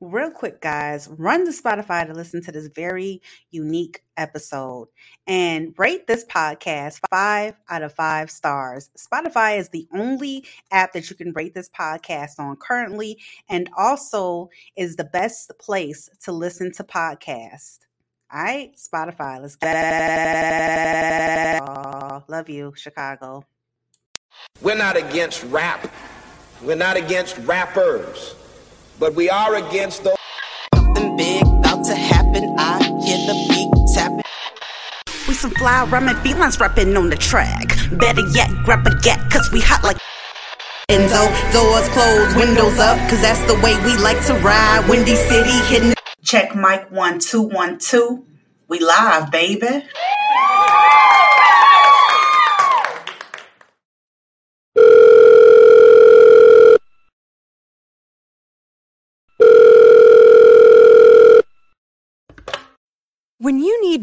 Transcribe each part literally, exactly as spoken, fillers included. Real quick, guys, run to Spotify to listen to this very unique episode and rate this podcast five out of five stars. Spotify is the only app that you can rate this podcast on currently, and also is the best place to listen to podcasts. All right, Spotify, let's go. Love you, Chicago. We're not against rap. We're not against rappers. But we are against those. Something big about to happen. I hear the beat tapping. We some fly rhyming felines rapping on the track. Better yet, grab a get, cause we hot like. And so, doors closed, windows up, cause that's the way we like to ride. Windy City hitting. Check mic one two one two. We live, baby. When you need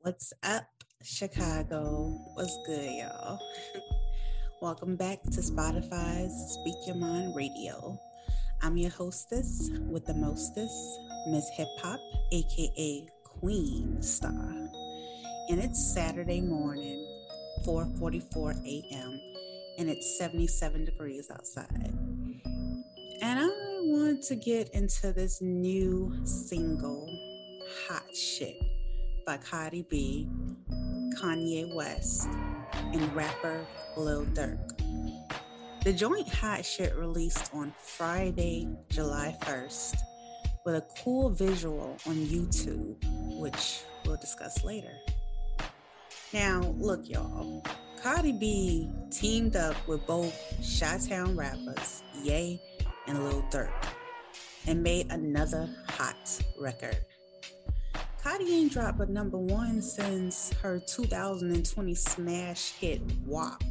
What's up, Chicago? What's good, y'all? Welcome back to Spotify's Speak Your Mind Radio. I'm your hostess with the mostest, Miss Hip Hop, aka Queen Star. And it's Saturday morning, four forty-four a.m., and it's seventy-seven degrees outside. And I want to get into this new single, Hot Shit, by Cardi B, Kanye West, and rapper Lil Durk. The joint Hot Shit released on Friday, July first, with a cool visual on YouTube, which we'll discuss later. Now, look, y'all, Cardi B teamed up with both Chi-Town rappers, Ye and Lil Durk, and made another hot record. Cardi ain't dropped a number one since her two thousand twenty smash hit W A P.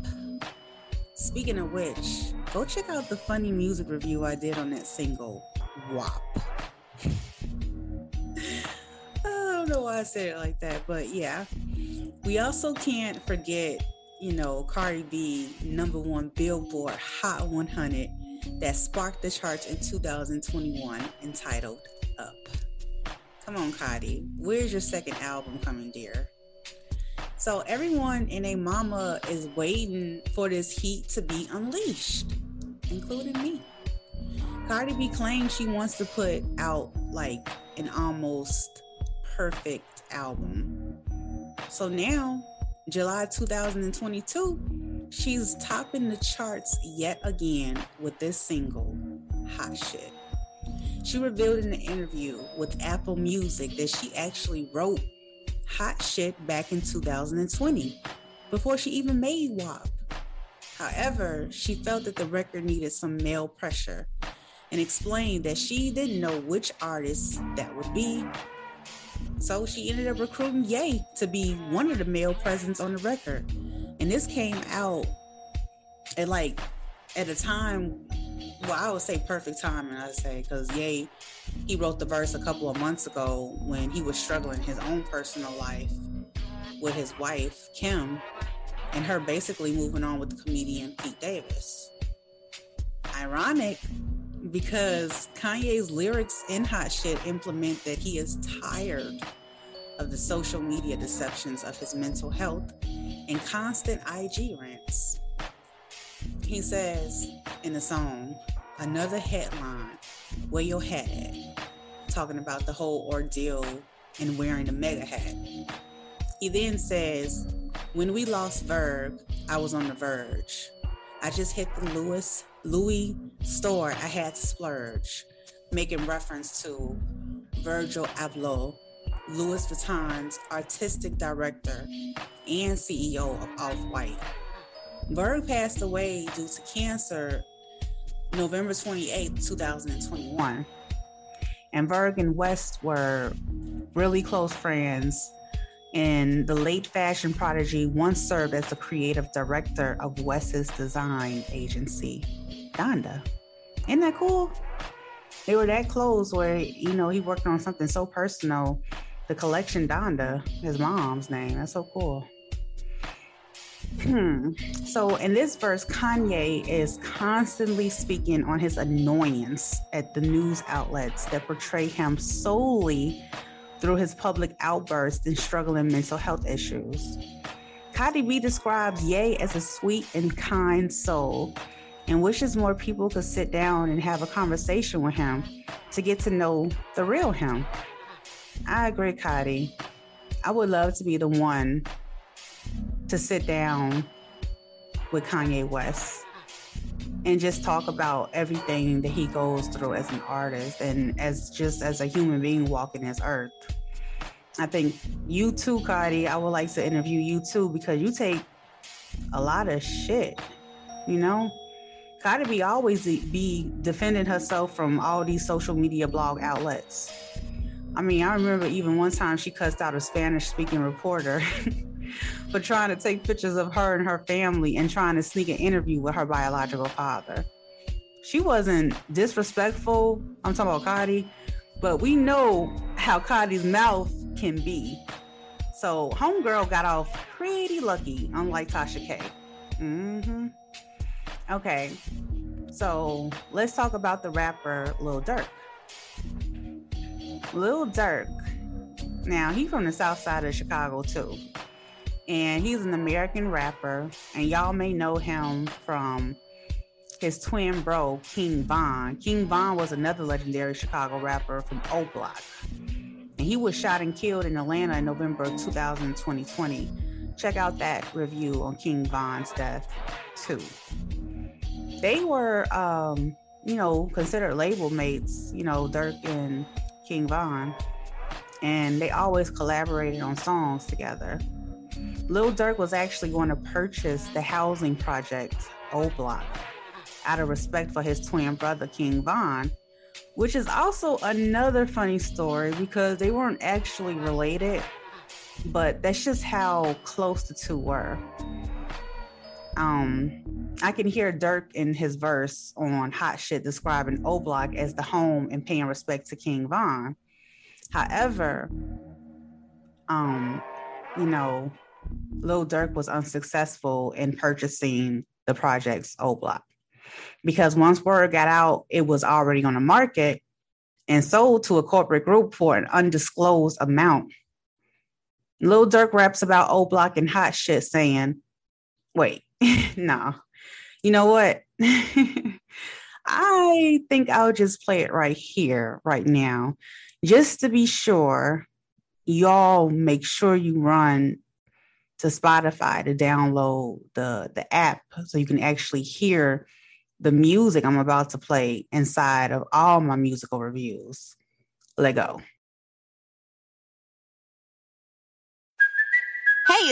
Speaking of which, go check out the funny music review I did on that single, W A P. I don't know why I said it like that, but yeah. We also can't forget, you know, Cardi B, number one Billboard Hot one hundred that sparked the charts in two thousand twenty-one, entitled Up. Come on, Cardi, where's your second album coming, dear? So everyone and their mama is waiting for this heat to be unleashed, including me. Cardi B claims she wants to put out like an almost perfect album. So now, July twenty twenty-two, she's topping the charts yet again with this single, Hot Shit. She revealed in an interview with Apple Music that she actually wrote Hot Shit back in two thousand twenty, before she even made W A P. However, she felt that the record needed some male pressure and explained that she didn't know which artist that would be. So she ended up recruiting Ye to be one of the male presence on the record. And this came out at like, at a time, well, I would say perfect timing, I'd say, because Ye, he wrote the verse a couple of months ago when he was struggling his own personal life with his wife, Kim, and her basically moving on with the comedian Pete Davis. Ironic, because Kanye's lyrics in Hot Shit implement that he is tired of the social media deceptions of his mental health and constant I G rants. He says in the song, another headline, where your hat at? Talking about the whole ordeal and wearing the mega hat. He then says, when we lost Verb, I was on the verge. I just hit the Louis, Louis store, I had to splurge. Making reference to Virgil Abloh, Louis Vuitton's artistic director and C E O of Off-White. Berg passed away due to cancer November twenty-eighth, two thousand twenty-one. and Virg and West were really close friends, and the late fashion prodigy once served as the creative director of West's design agency, Donda. Isn't that cool? They were that close where, you know, he worked on something so personal. The collection Donda, his mom's name. That's so cool. Hmm. So in this verse, Kanye is constantly speaking on his annoyance at the news outlets that portray him solely through his public outbursts and struggling mental health issues. Cardi B describes Ye as a sweet and kind soul and wishes more people could sit down and have a conversation with him to get to know the real him. I agree, Cardi. I would love to be the one to sit down with Kanye West and just talk about everything that he goes through as an artist and as just as a human being walking this earth. I think you too, Cardi. I would like to interview you too, because you take a lot of shit, you know? Cardi B always be defending herself from all these social media blog outlets. I mean, I remember even one time she cussed out a Spanish-speaking reporter for trying to take pictures of her and her family and trying to sneak an interview with her biological father. She wasn't disrespectful. I'm talking about Cardi, but we know how Cardi's mouth can be. So homegirl got off pretty lucky, unlike Tasha K. Mm-hmm. Okay, so let's talk about the rapper Lil Durk. Lil Durk, now he's from the south side of Chicago too, and he's an American rapper, and y'all may know him from his twin bro, King Von. King Von was another legendary Chicago rapper from O'Block, and he was shot and killed in Atlanta in November two thousand twenty. Check out that review on King Von's death too. They were, um, you know, considered label mates, you know, Durk and King Von, and they always collaborated on songs together. Lil Durk was actually going to purchase the housing project O'Block out of respect for his twin brother King Von, which is also another funny story because they weren't actually related, but that's just how close the two were. Um, I can hear Durk in his verse on Hot Shit describing O'Block as the home and paying respect to King Von. However, um, you know, Lil Durk was unsuccessful in purchasing the project's O'Block because once word got out, it was already on the market and sold to a corporate group for an undisclosed amount. Lil Durk raps about O'Block and Hot Shit saying, wait, no, you know what? I think I'll just play it right here, right now, just to be sure. Y'all make sure you run to Spotify to download the, the app so you can actually hear the music I'm about to play inside of all my musical reviews. Let go. Hey,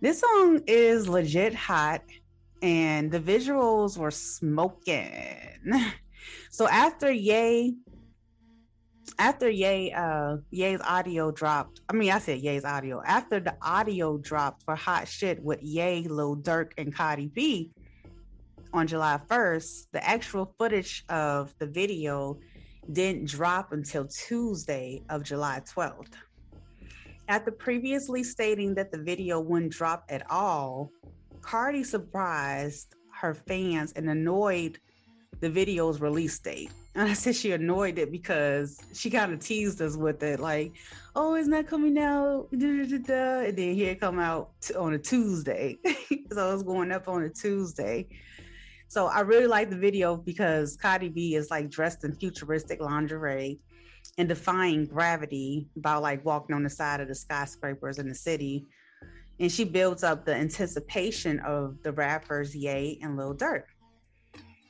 This song is legit hot, and the visuals were smoking. So after Ye, after Ye, uh, Ye's audio dropped. I mean, I said Ye's audio. After the audio dropped for Hot Shit with Ye, Lil Durk, and Cardi B on July first, the actual footage of the video didn't drop until Tuesday of July twelfth. After previously stating that the video wouldn't drop at all, Cardi surprised her fans and annoyed the video's release date. And I said she annoyed it because she kind of teased us with it, like, oh, it's not coming out, da, da, da. And then here it come out t- on a Tuesday. So it's going up on a Tuesday. So I really like the video because Cardi B is like dressed in futuristic lingerie and defying gravity by like walking on the side of the skyscrapers in the city. And she builds up the anticipation of the rappers Ye and Lil Durk.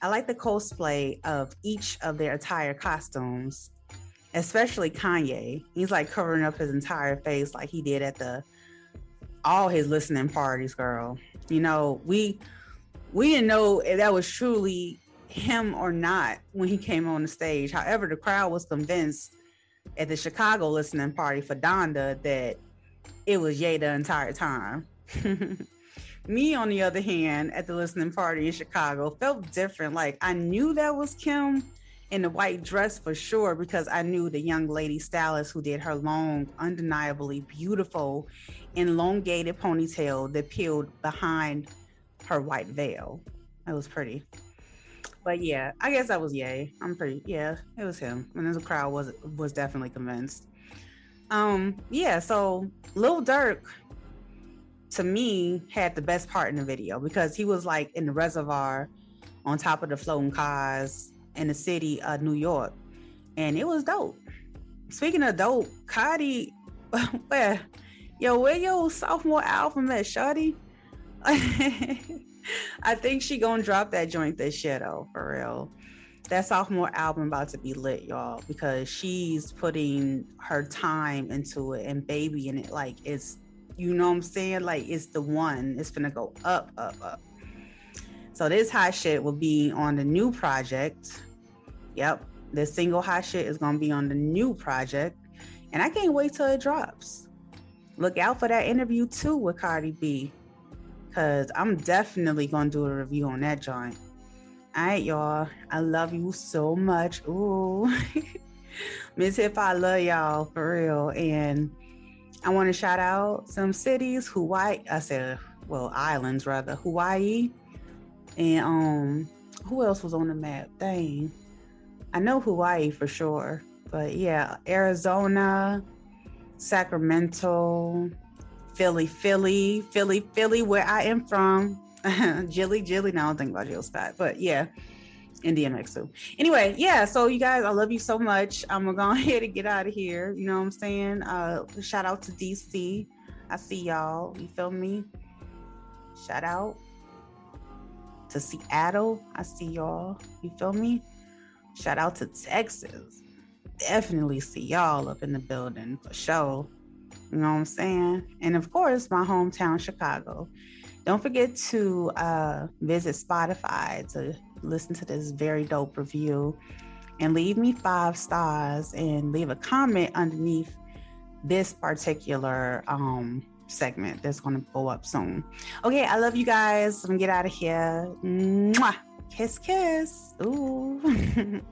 I like the cosplay of each of their attire costumes, especially Kanye. He's like covering up his entire face like he did at the all his listening parties, girl. You know, we we didn't know if that was truly him or not when he came on the stage. However, the crowd was convinced at the Chicago listening party for Donda that it was Ye the entire time. Me, on the other hand, at the listening party in Chicago, felt different. Like, I knew that was Kim in the white dress for sure, because I knew the young lady stylist who did her long, undeniably beautiful, elongated ponytail that peeled behind her white veil. It was pretty. But yeah, I guess that was Ye. I'm pretty, yeah, it was him. And the crowd was was definitely convinced. Um, yeah, so Lil Durk, to me, had the best part in the video because he was like in the reservoir on top of the floating cars in the city of New York. And it was dope. Speaking of dope, Cardi, where, yo, where your sophomore album at, shawty? I think she gonna drop that joint this year though, for real. That sophomore album about to be lit, y'all, because she's putting her time into it and babying it like it's, you know what I'm saying? Like, it's the one. It's gonna go up, up, up. So this Hot Shit will be on the new project. Yep, this single Hot Shit is gonna be on the new project, and I can't wait till it drops. Look out for that interview too with Cardi B, cause I'm definitely gonna do a review on that joint. All right, y'all. I love you so much. Ooh, Miss Hip, I love y'all for real, and I want to shout out some cities, Hawaii, I said, well, islands rather, Hawaii, and um, who else was on the map? Dang, I know Hawaii for sure, but yeah, Arizona, Sacramento, Philly, Philly, Philly, Philly, where I am from, Jilly, Jilly, no, I don't think about Jill Scott, but yeah, and D M X too. Anyway, yeah, so you guys, I love you so much. I'm gonna go ahead and get out of here. You know what I'm saying? Uh, shout out to D C. I see y'all. You feel me? Shout out to Seattle. I see y'all. You feel me? Shout out to Texas. Definitely see y'all up in the building for sure. You know what I'm saying? And of course, my hometown, Chicago. Don't forget to uh, visit Spotify to listen to this very dope review and leave me five stars and leave a comment underneath this particular um segment that's going to go up soon. Okay, I love you guys. I'm gonna get out of here. Mwah. Kiss kiss. Ooh.